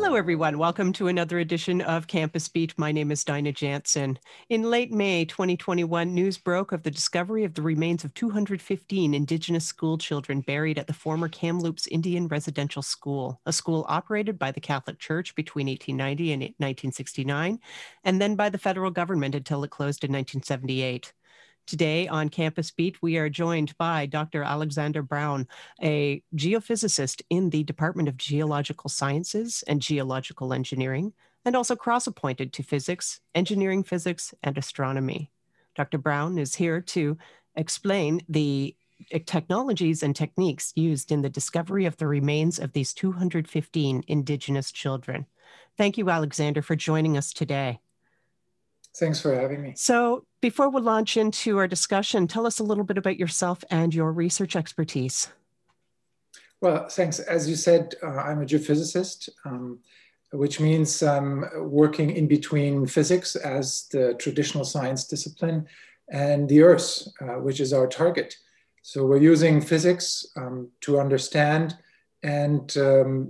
Hello, everyone. Welcome to another edition of Campus Beat. My name is Dinah Jansen. In late May 2021, news broke of the discovery of the remains of 215 Indigenous school children buried at the former Kamloops Indian Residential School, a school operated by the Catholic Church between 1890 and 1969, and then by the federal government until it closed in 1978. Today on Campus Beat, we are joined by Dr. Alexander Brown, a geophysicist in the Department of Geological Sciences and Geological Engineering, and also cross-appointed to physics, engineering physics, and astronomy. Dr. Brown is here to explain the technologies and techniques used in the discovery of the remains of these 215 Indigenous children. Thank you, Alexander, for joining us today. Thanks for having me. So before we launch into our discussion, tell us a little bit about yourself and your research expertise. Well, thanks. As you said, I'm a geophysicist, which means I'm working in between physics as the traditional science discipline and the Earth, which is our target. So we're using physics to understand and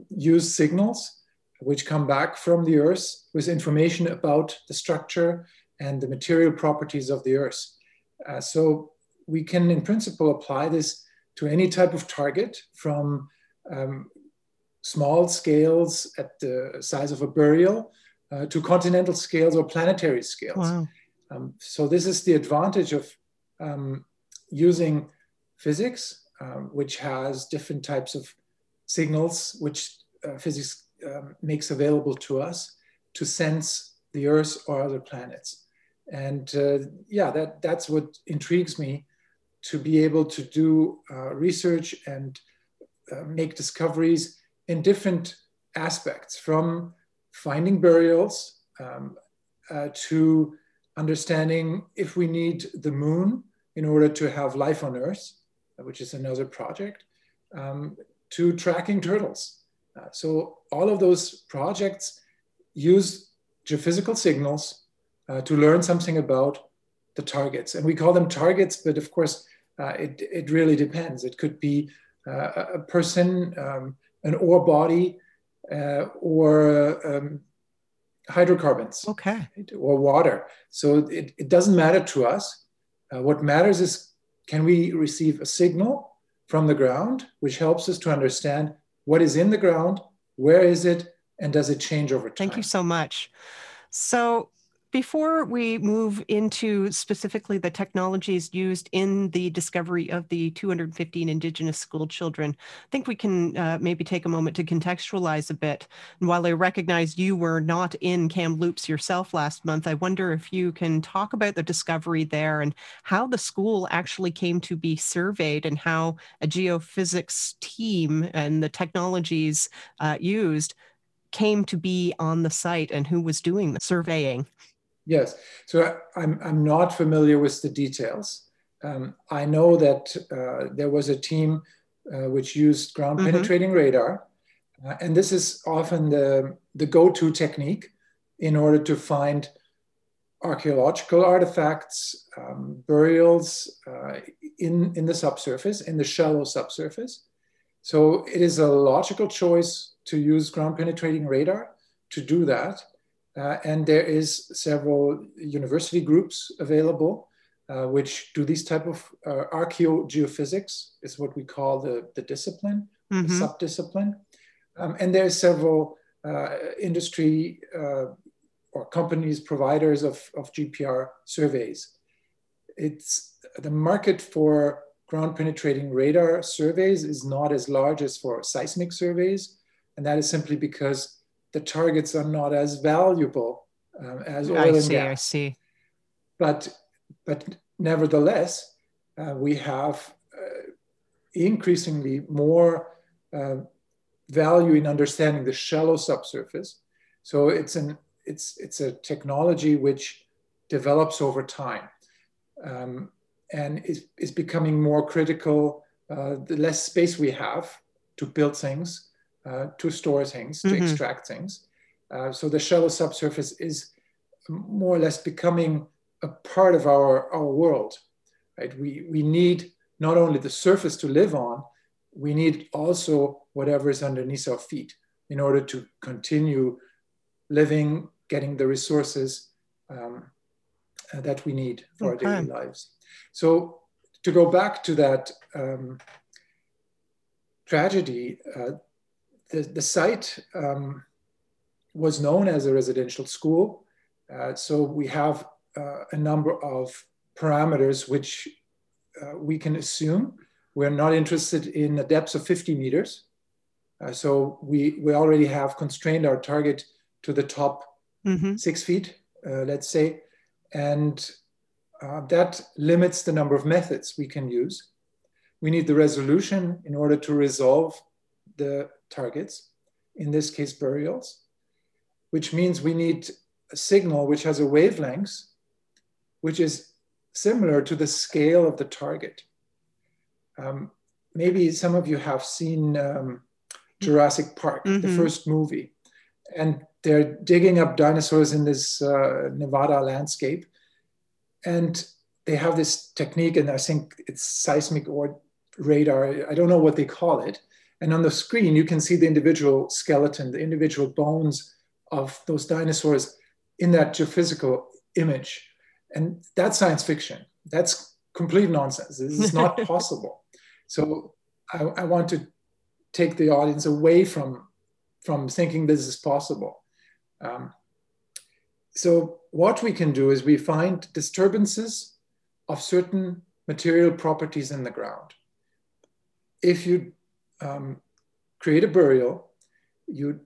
use signals which come back from the Earth with information about the structure and the material properties of the Earth. So we can, in principle, apply this to any type of target, from small scales at the size of a burial to continental scales or planetary scales. Wow. So this is the advantage of using physics, which has different types of signals, which physics makes available to us to sense the Earth or other planets. And that's what intrigues me, to be able to do research and make discoveries in different aspects, from finding burials to understanding if we need the moon in order to have life on Earth, which is another project, to tracking turtles. So all of those projects use geophysical signals to learn something about the targets. And we call them targets, but of course, it really depends. It could be a person, an ore body, or hydrocarbons, okay, or water. So it doesn't matter to us. What matters is, can we receive a signal from the ground, which helps us to understand what is in the ground, where is it, and does it change over time? Thank you so much. So before we move into specifically the technologies used in the discovery of the 215 Indigenous school children, I think we can maybe take a moment to contextualize a bit. And while I recognize you were not in Kamloops yourself last month, I wonder if you can talk about the discovery there and how the school actually came to be surveyed and how a geophysics team and the technologies used came to be on the site and who was doing the surveying. Yes, so I'm not familiar with the details. I know that there was a team which used ground penetrating radar, and this is often the go-to technique in order to find archaeological artifacts, burials in the subsurface, in the shallow subsurface. So it is a logical choice to use ground penetrating radar to do that. And there is several university groups available which do these type of archaeogeophysics, is what we call the discipline, the sub-discipline. And there are several industry or companies, providers of GPR surveys. It's the market for ground penetrating radar surveys is not as large as for seismic surveys. And that is simply because the targets are not as valuable as oil and gas. I see. But nevertheless, we have increasingly more value in understanding the shallow subsurface. So it's a technology which develops over time and is becoming more critical the less space we have to build things, to store things, to extract things. So the shallow subsurface is more or less becoming a part of our world, right? We need not only the surface to live on, we need also whatever is underneath our feet in order to continue living, getting the resources that we need for our daily lives. So to go back to that tragedy, the site was known as a residential school. So we have a number of parameters which we can assume. We're not interested in a depth of 50 meters. So we already have constrained our target to the top 6 feet, let's say. And that limits the number of methods we can use. We need the resolution in order to resolve the targets, in this case burials, which means we need a signal which has a wavelength, which is similar to the scale of the target. Maybe some of you have seen Jurassic Park, the first movie, and they're digging up dinosaurs in this Nevada landscape. And they have this technique, and I think it's seismic or radar, I don't know what they call it. And on the screen, you can see the individual skeleton, the individual bones of those dinosaurs in that geophysical image. And that's science fiction. That's complete nonsense. This is not possible. So I want to take the audience away from thinking this is possible. So what we can do is we find disturbances of certain material properties in the ground. If you create a burial, you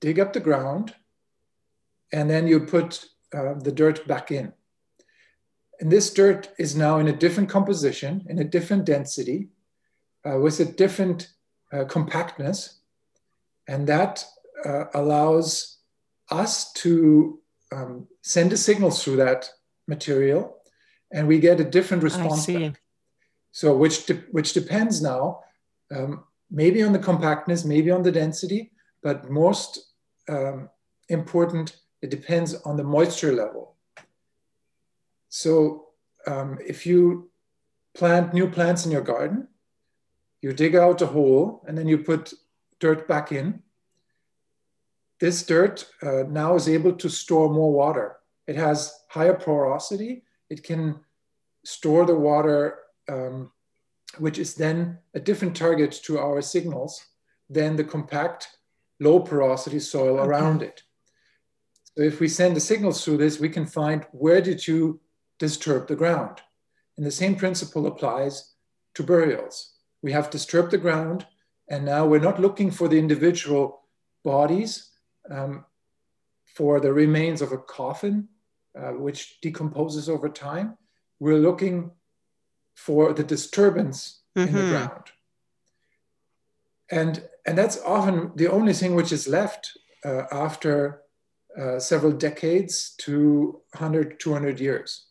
dig up the ground, and then you put the dirt back in. And this dirt is now in a different composition, in a different density, with a different compactness. And that allows us to send a signal through that material, and we get a different response back. So which depends now, maybe on the compactness, maybe on the density, but most important, it depends on the moisture level. So if you plant new plants in your garden, you dig out a hole and then you put dirt back in. This dirt now is able to store more water. It has higher porosity. It can store the water, which is then a different target to our signals than the compact, low porosity soil around it. So if we send the signals through this, we can find where did you disturb the ground. And the same principle applies to burials. We have disturbed the ground, and now we're not looking for the individual bodies, for the remains of a coffin, which decomposes over time. We're looking for the disturbance in the ground. And that's often the only thing which is left after several decades to 100, 200 years.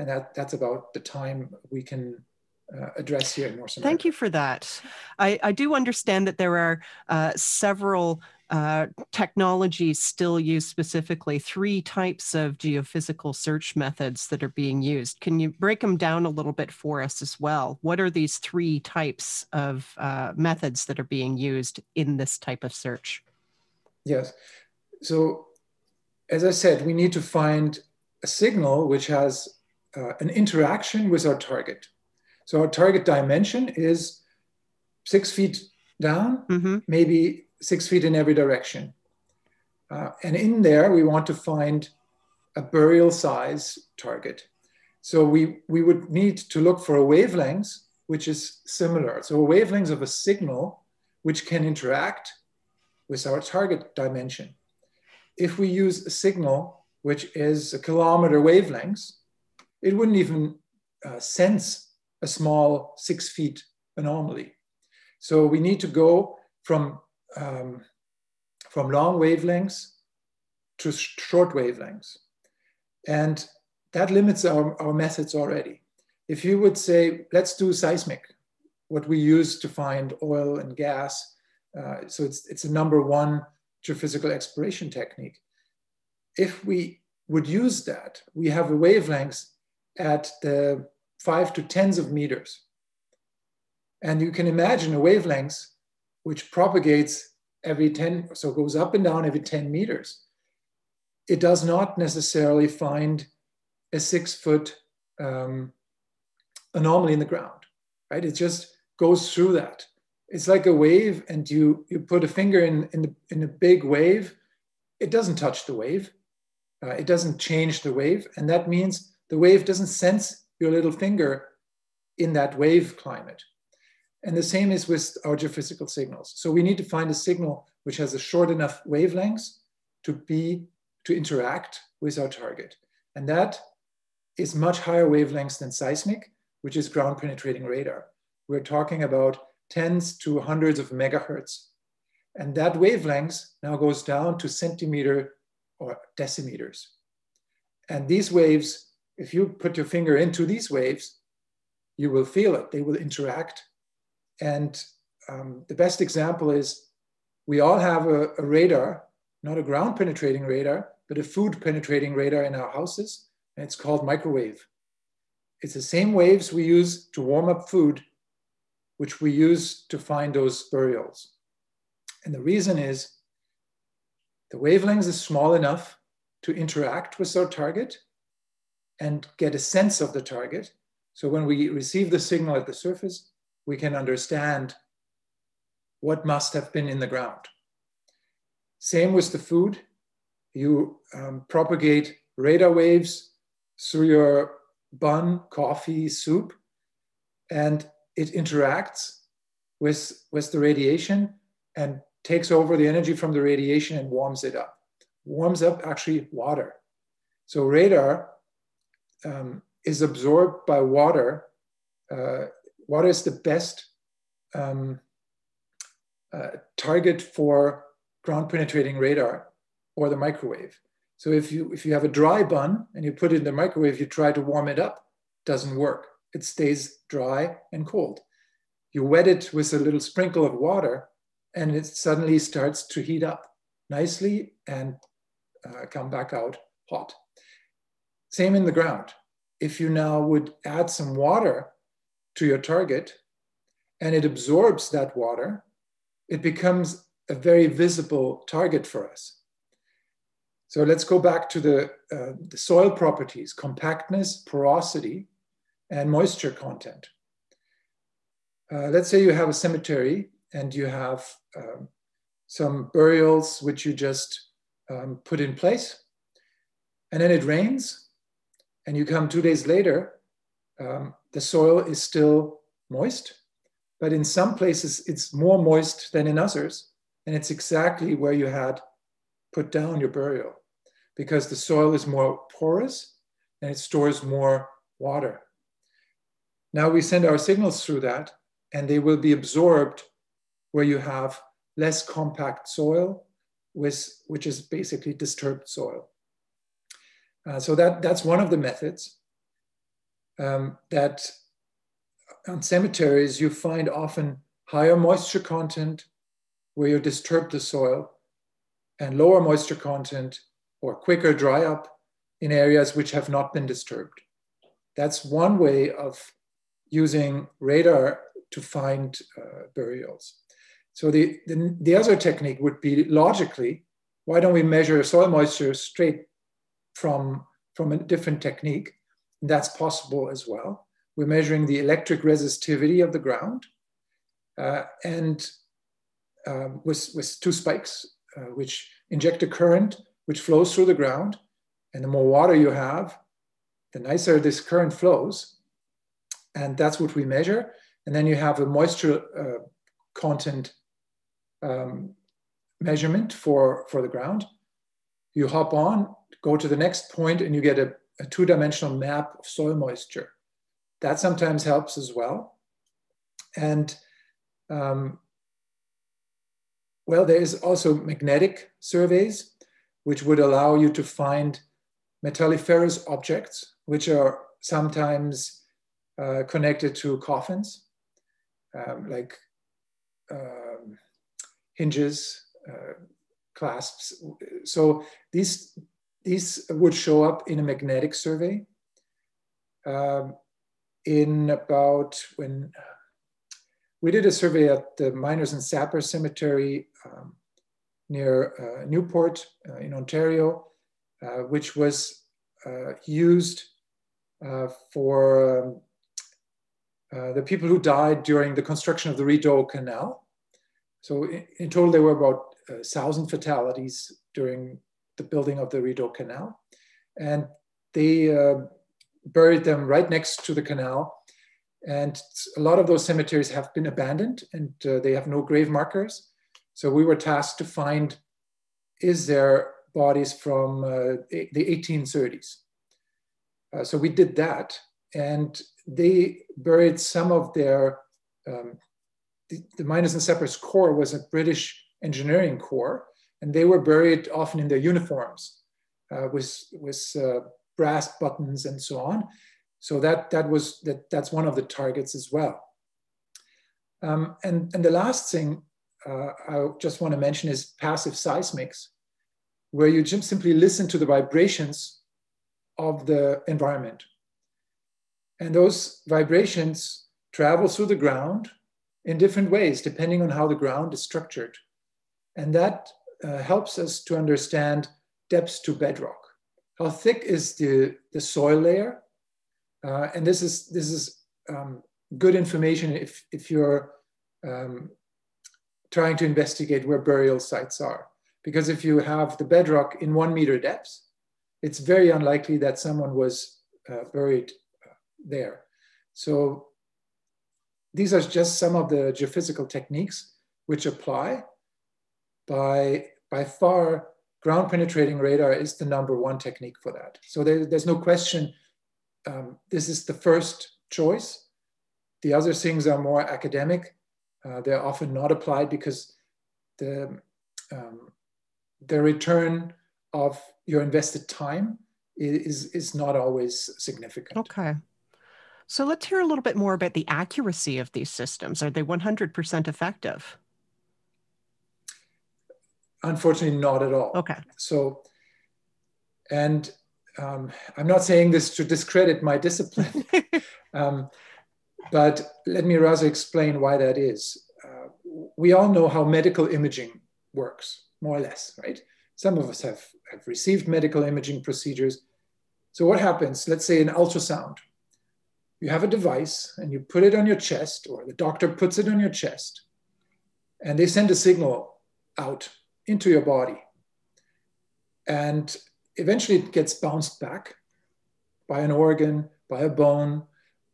And that's about the time we can address here in North America. Thank you for that. I do understand that there are several technologies still used, specifically 3 types of geophysical search methods that are being used. Can you break them down a little bit for us as well? What are these 3 types of methods that are being used in this type of search? Yes. So, as I said, we need to find a signal which has an interaction with our target. So our target dimension is 6 feet down, maybe 6 feet in every direction. And in there, we want to find a burial size target. So we would need to look for a wavelength, which is similar. So a wavelength of a signal, which can interact with our target dimension. If we use a signal, which is a kilometer wavelength, it wouldn't even sense a small 6 feet anomaly. So we need to go from long wavelengths to short wavelengths. And that limits our methods already. If you would say, let's do seismic, what we use to find oil and gas, so it's a #1 geophysical exploration technique. If we would use that, we have wavelengths at the 5 to 10s of meters. And you can imagine a wavelength which propagates every 10, so it goes up and down every 10 meters. It does not necessarily find a 6-foot anomaly in the ground, right? It just goes through that. It's like a wave, and you put a finger in a big wave. It doesn't touch the wave. It doesn't change the wave. And that means the wave doesn't sense your little finger in that wave climate. And the same is with our geophysical signals. So we need to find a signal which has a short enough wavelength to interact with our target. And that is much higher wavelengths than seismic, which is ground penetrating radar. We're talking about 10s to 100s of megahertz. And that wavelength now goes down to centimeter or decimeters. And these waves, if you put your finger into these waves, you will feel it, they will interact. And the best example is we all have a radar, not a ground penetrating radar, but a food penetrating radar in our houses, and it's called microwave. It's the same waves we use to warm up food, which we use to find those burials. And the reason is the wavelength is small enough to interact with our target and get a sense of the target. So when we receive the signal at the surface, we can understand what must have been in the ground. Same with the food. You propagate radar waves through your bun, coffee, soup, and it interacts with the radiation and takes over the energy from the radiation and warms it up. Warms up actually water. So radar is absorbed by water. Water is the best target for ground penetrating radar or the microwave. So if you have a dry bun and you put it in the microwave, you try to warm it up, doesn't work. It stays dry and cold. You wet it with a little sprinkle of water and it suddenly starts to heat up nicely and come back out hot. Same in the ground. If you now would add some water to your target and it absorbs that water, it becomes a very visible target for us. So let's go back to the soil properties, compactness, porosity, and moisture content. Let's say you have a cemetery and you have some burials which you just put in place, and then it rains and you come 2 days later, the soil is still moist, but in some places it's more moist than in others. And it's exactly where you had put down your burial because the soil is more porous and it stores more water. Now we send our signals through that and they will be absorbed where you have less compact soil, which is basically disturbed soil. So that's one of the methods. That on cemeteries, you find often higher moisture content where you disturb the soil and lower moisture content or quicker dry up in areas which have not been disturbed. That's one way of using radar to find burials. So the other technique would be logically, why don't we measure soil moisture straight from a different technique? That's possible as well. We're measuring the electric resistivity of the ground with two spikes, which inject a current which flows through the ground. And the more water you have, the nicer this current flows. And that's what we measure. And then you have a moisture content measurement for the ground. You hop on, go to the next point, and you get a two-dimensional map of soil moisture. That sometimes helps as well. And well, there is also magnetic surveys, which would allow you to find metalliferous objects, which are sometimes connected to coffins, like hinges, clasps. So these would show up in a magnetic survey in about when we did a survey at the Miners and Sapper Cemetery near Newport in Ontario, which was used for the people who died during the construction of the Rideau Canal. So in total, there were about 1,000 fatalities during the building of the Rideau Canal. And they buried them right next to the canal. And a lot of those cemeteries have been abandoned and they have no grave markers. So we were tasked to find, is there bodies from the 1830s? So we did that. And they buried some of their, the Miners and Sappers Corps was a British engineering corps, and they were buried often in their uniforms with brass buttons and so on. So that's one of the targets as well. And the last thing I just want to mention is passive seismics, where you just simply listen to the vibrations of the environment. And those vibrations travel through the ground in different ways, depending on how the ground is structured. And that helps us to understand depths to bedrock. How thick is the soil layer? And this is good information if you're trying to investigate where burial sites are. Because if you have the bedrock in 1 meter depth, it's very unlikely that someone was buried there. So these are just some of the geophysical techniques which apply. By far, ground penetrating radar is the #1 technique for that. So there's no question, this is the first choice. The other things are more academic. They're often not applied because the return of your invested time is not always significant. Okay. So let's hear a little bit more about the accuracy of these systems. Are they 100% effective? Unfortunately, not at all. Okay. So, and I'm not saying this to discredit my discipline, but let me rather explain why that is. We all know how medical imaging works, more or less, right? Some of us have received medical imaging procedures. So what happens? Let's say an ultrasound. You have a device and you put it on your chest, or the doctor puts it on your chest, and they send a signal out into your body. And eventually it gets bounced back by an organ, by a bone,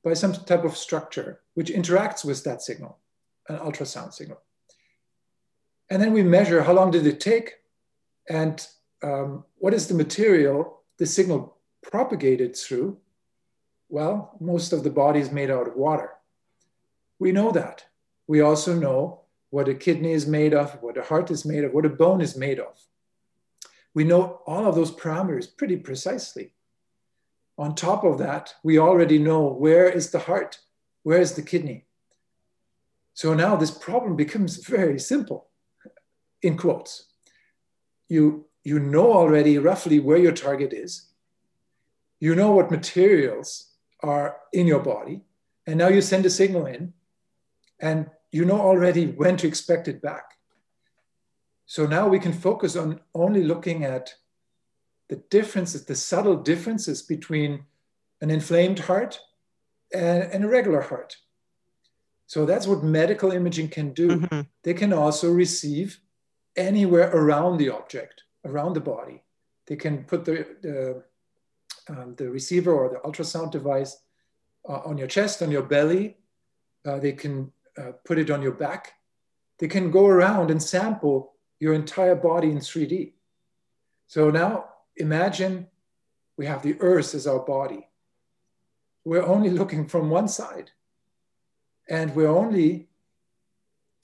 by some type of structure, which interacts with that signal, an ultrasound signal. And then we measure how long did it take and what is the material the signal propagated through. Well, most of the body is made out of water. We know that. We also know what a kidney is made of, what a heart is made of, what a bone is made of. We know all of those parameters pretty precisely. On top of that, we already know where is the heart, where is the kidney. So now this problem becomes very simple, in quotes. You know already roughly where your target is. You know what materials are in your body, and now you send a signal in, and you know already when to expect it back. So now we can focus on only looking at the differences, the subtle differences between an inflamed heart and a regular heart. So that's what medical imaging can do. Mm-hmm. They can also receive anywhere around the object, around the body. They can put the receiver or the ultrasound device on your chest, on your belly. They can put it on your back. They can go around and sample your entire body in 3D. So now imagine we have the Earth as our body. We're only looking from one side, and we only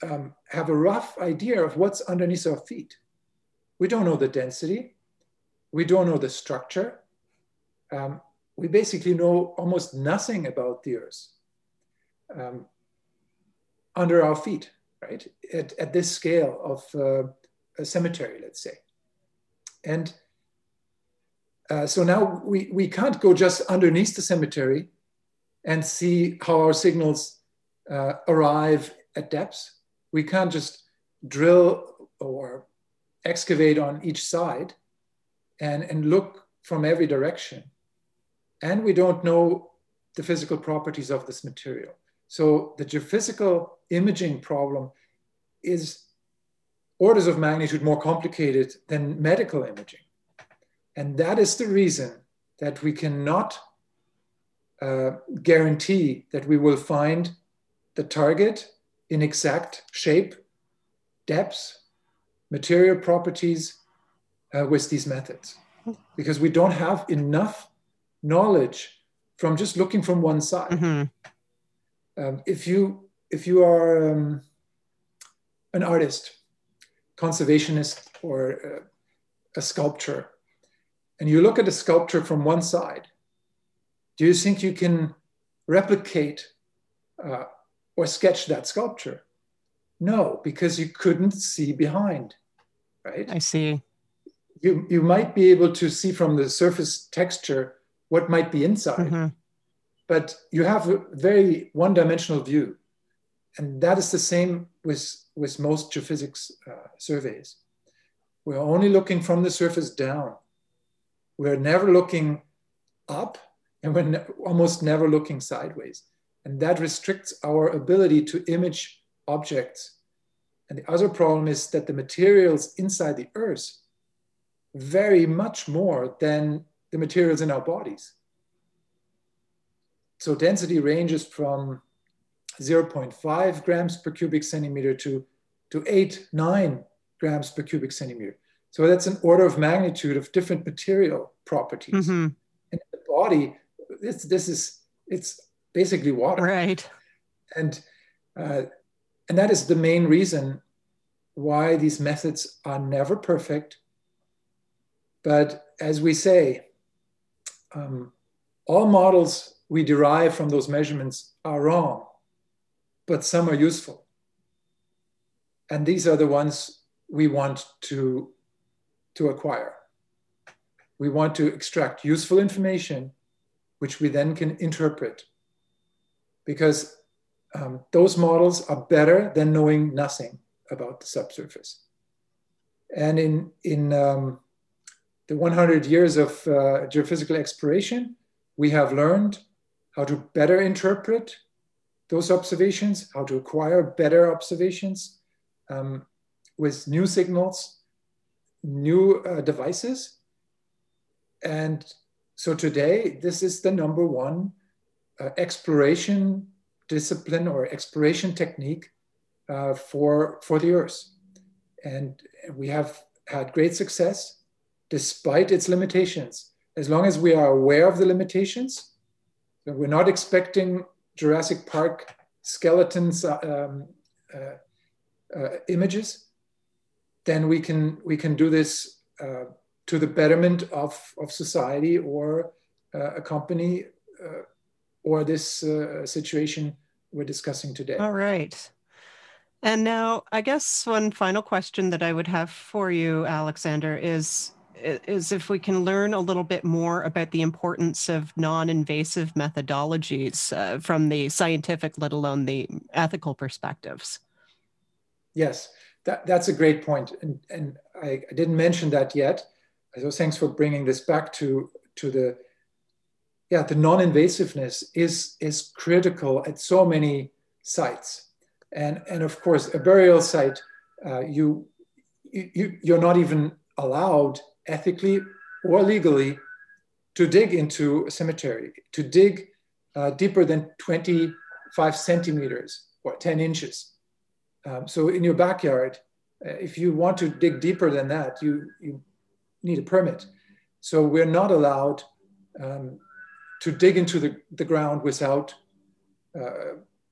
have a rough idea of what's underneath our feet. We don't know the density. We don't know the structure. we basically know almost nothing about the Earth under our feet, right? At this scale of a cemetery, let's say. And so now we can't go just underneath the cemetery and see how our signals arrive at depths. We can't just drill or excavate on each side and look from every direction. And we don't know the physical properties of this material. So the geophysical imaging problem is orders of magnitude more complicated than medical imaging. And that is the reason that we cannot guarantee that we will find the target in exact shape, depths, material properties with these methods, because we don't have enough knowledge from just looking from one side. Mm-hmm. If you are an artist, conservationist, or a sculptor, and you look at a sculpture from one side, do you think you can replicate or sketch that sculpture? No, because you couldn't see behind, right? I see. You might be able to see from the surface texture what might be inside, mm-hmm. but you have a very one-dimensional view. And that is the same with most geophysics surveys. We're only looking from the surface down. We're never looking up, and we're almost never looking sideways. And that restricts our ability to image objects. And the other problem is that the materials inside the Earth vary much more than the materials in our bodies. So density ranges from 0.5 grams per cubic centimeter to 8-9 grams per cubic centimeter. So that's an order of magnitude of different material properties. Mm-hmm. And the body, it's basically water. Right. And that is the main reason why these methods are never perfect. But as we say, all models we derive from those measurements are wrong, but some are useful. And these are the ones we want to acquire. We want to extract useful information, which we then can interpret, because those models are better than knowing nothing about the subsurface. And in the 100 years of geophysical exploration, we have learned how to better interpret those observations, how to acquire better observations with new signals, new devices. And so today, this is the number one exploration discipline or exploration technique for the Earth. And we have had great success despite its limitations. As long as we are aware of the limitations, we're not expecting Jurassic Park skeletons images, then we can do this to the betterment of society or a company or this situation we're discussing today. All right. And now I guess one final question that I would have for you, Alexander, is if we can learn a little bit more about the importance of non-invasive methodologies from the scientific, let alone the ethical perspectives. Yes. That's a great point. And I didn't mention that yet. So thanks for bringing this back to the non-invasiveness is critical at so many sites. And of course, a burial site, you're not even allowed ethically or legally to dig into a cemetery, to dig deeper than 25 centimeters or 10 inches. So in your backyard, if you want to dig deeper than that, you need a permit. So we're not allowed to dig into the ground without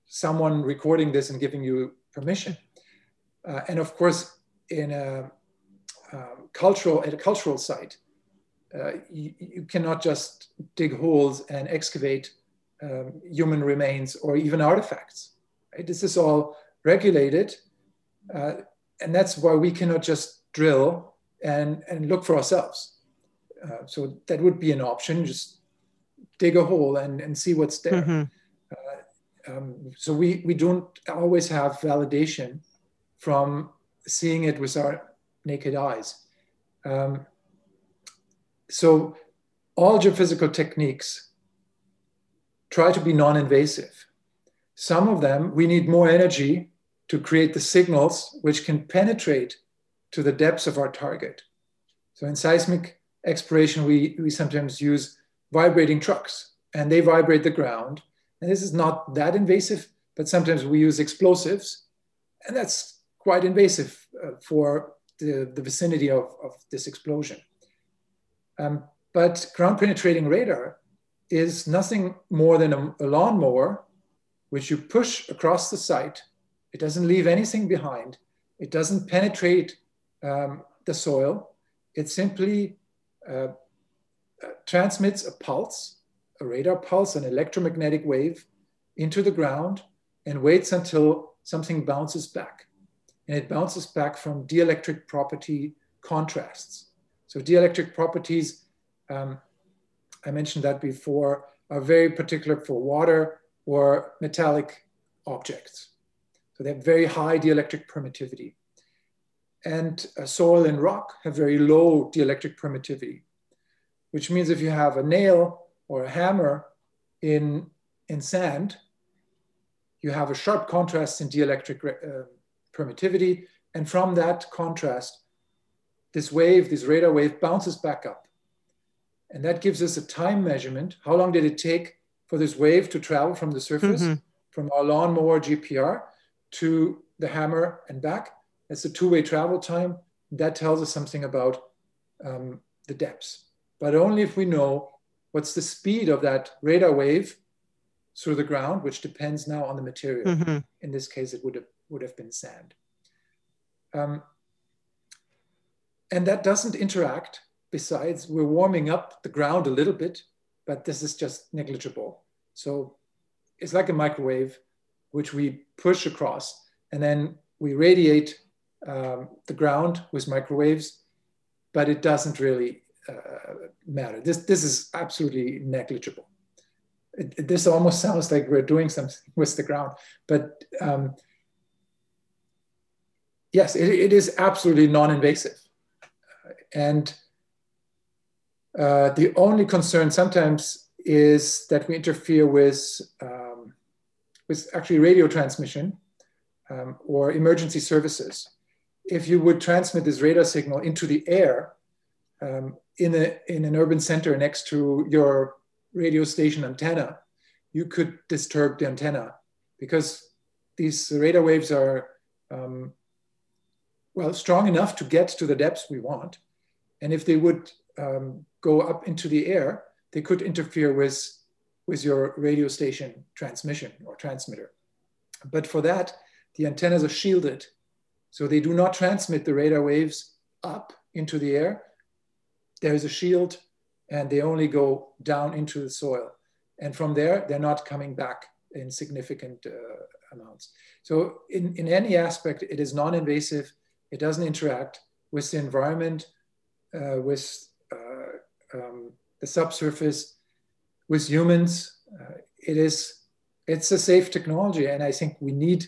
someone recording this and giving you permission. And of course, at a cultural site, you cannot just dig holes and excavate human remains or even artifacts. Right? This is all regulated. And that's why we cannot just drill and look for ourselves. So that would be an option, just dig a hole and see what's there. Mm-hmm. So we don't always have validation from seeing it with our naked eyes. So all geophysical techniques try to be non-invasive. Some of them, we need more energy to create the signals which can penetrate to the depths of our target. So in seismic exploration, we sometimes use vibrating trucks, and they vibrate the ground. And this is not that invasive, but sometimes we use explosives, and that's quite invasive for the vicinity of this explosion. But ground penetrating radar is nothing more than a lawnmower, which you push across the site. It doesn't leave anything behind. It doesn't penetrate the soil. It simply transmits a pulse, a radar pulse, an electromagnetic wave into the ground and waits until something bounces back. And it bounces back from dielectric property contrasts. So dielectric properties, I mentioned that before, are very particular for water or metallic objects. So they have very high dielectric permittivity. And soil and rock have very low dielectric permittivity, which means if you have a nail or a hammer in sand, you have a sharp contrast in dielectric permittivity. And from that contrast, this wave, this radar wave, bounces back up. And that gives us a time measurement. How long did it take for this wave to travel from the surface, mm-hmm. from our lawnmower GPR to the hammer and back? That's a two-way travel time. That tells us something about the depths, but only if we know what's the speed of that radar wave through the ground, which depends now on the material. Mm-hmm. In this case, it would have been sand. And that doesn't interact. Besides, we're warming up the ground a little bit, but this is just negligible. So it's like a microwave, which we push across, and then we radiate the ground with microwaves, but it doesn't really matter. This is absolutely negligible. This almost sounds like we're doing something with the ground, but yes, it is absolutely non-invasive. And the only concern sometimes is that we interfere with actually radio transmission or emergency services. If you would transmit this radar signal into the air in an urban center next to your radio station antenna, you could disturb the antenna because these radar waves are strong enough to get to the depths we want. And if they would go up into the air, they could interfere with your radio station transmission or transmitter. But for that, the antennas are shielded. So they do not transmit the radar waves up into the air. There is a shield, and they only go down into the soil. And from there, they're not coming back in significant amounts. So in any aspect, it is non-invasive. It doesn't interact with the environment, with the subsurface, with humans. It's a safe technology, and I think we need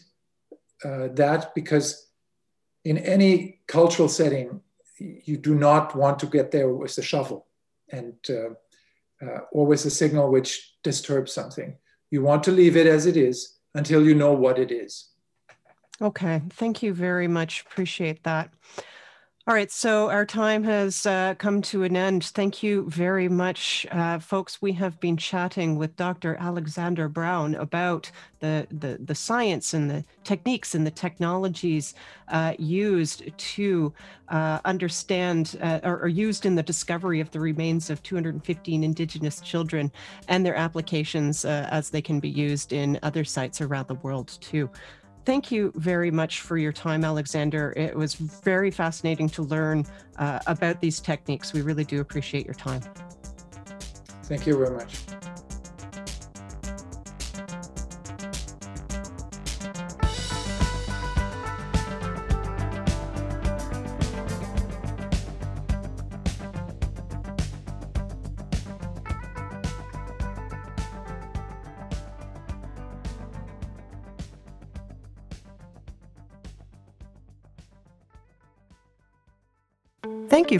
that, because in any cultural setting, you do not want to get there with the shovel and or with a signal which disturbs something. You want to leave it as it is until you know what it is. Okay, thank you very much. Appreciate that. All right, so our time has come to an end. Thank you very much, folks. We have been chatting with Dr. Alexander Brown about the science and the techniques and the technologies used to understand or used in the discovery of the remains of 215 Indigenous children and their applications as they can be used in other sites around the world too. Thank you very much for your time, Alexander. It was very fascinating to learn about these techniques. We really do appreciate your time. Thank you very much. Thank you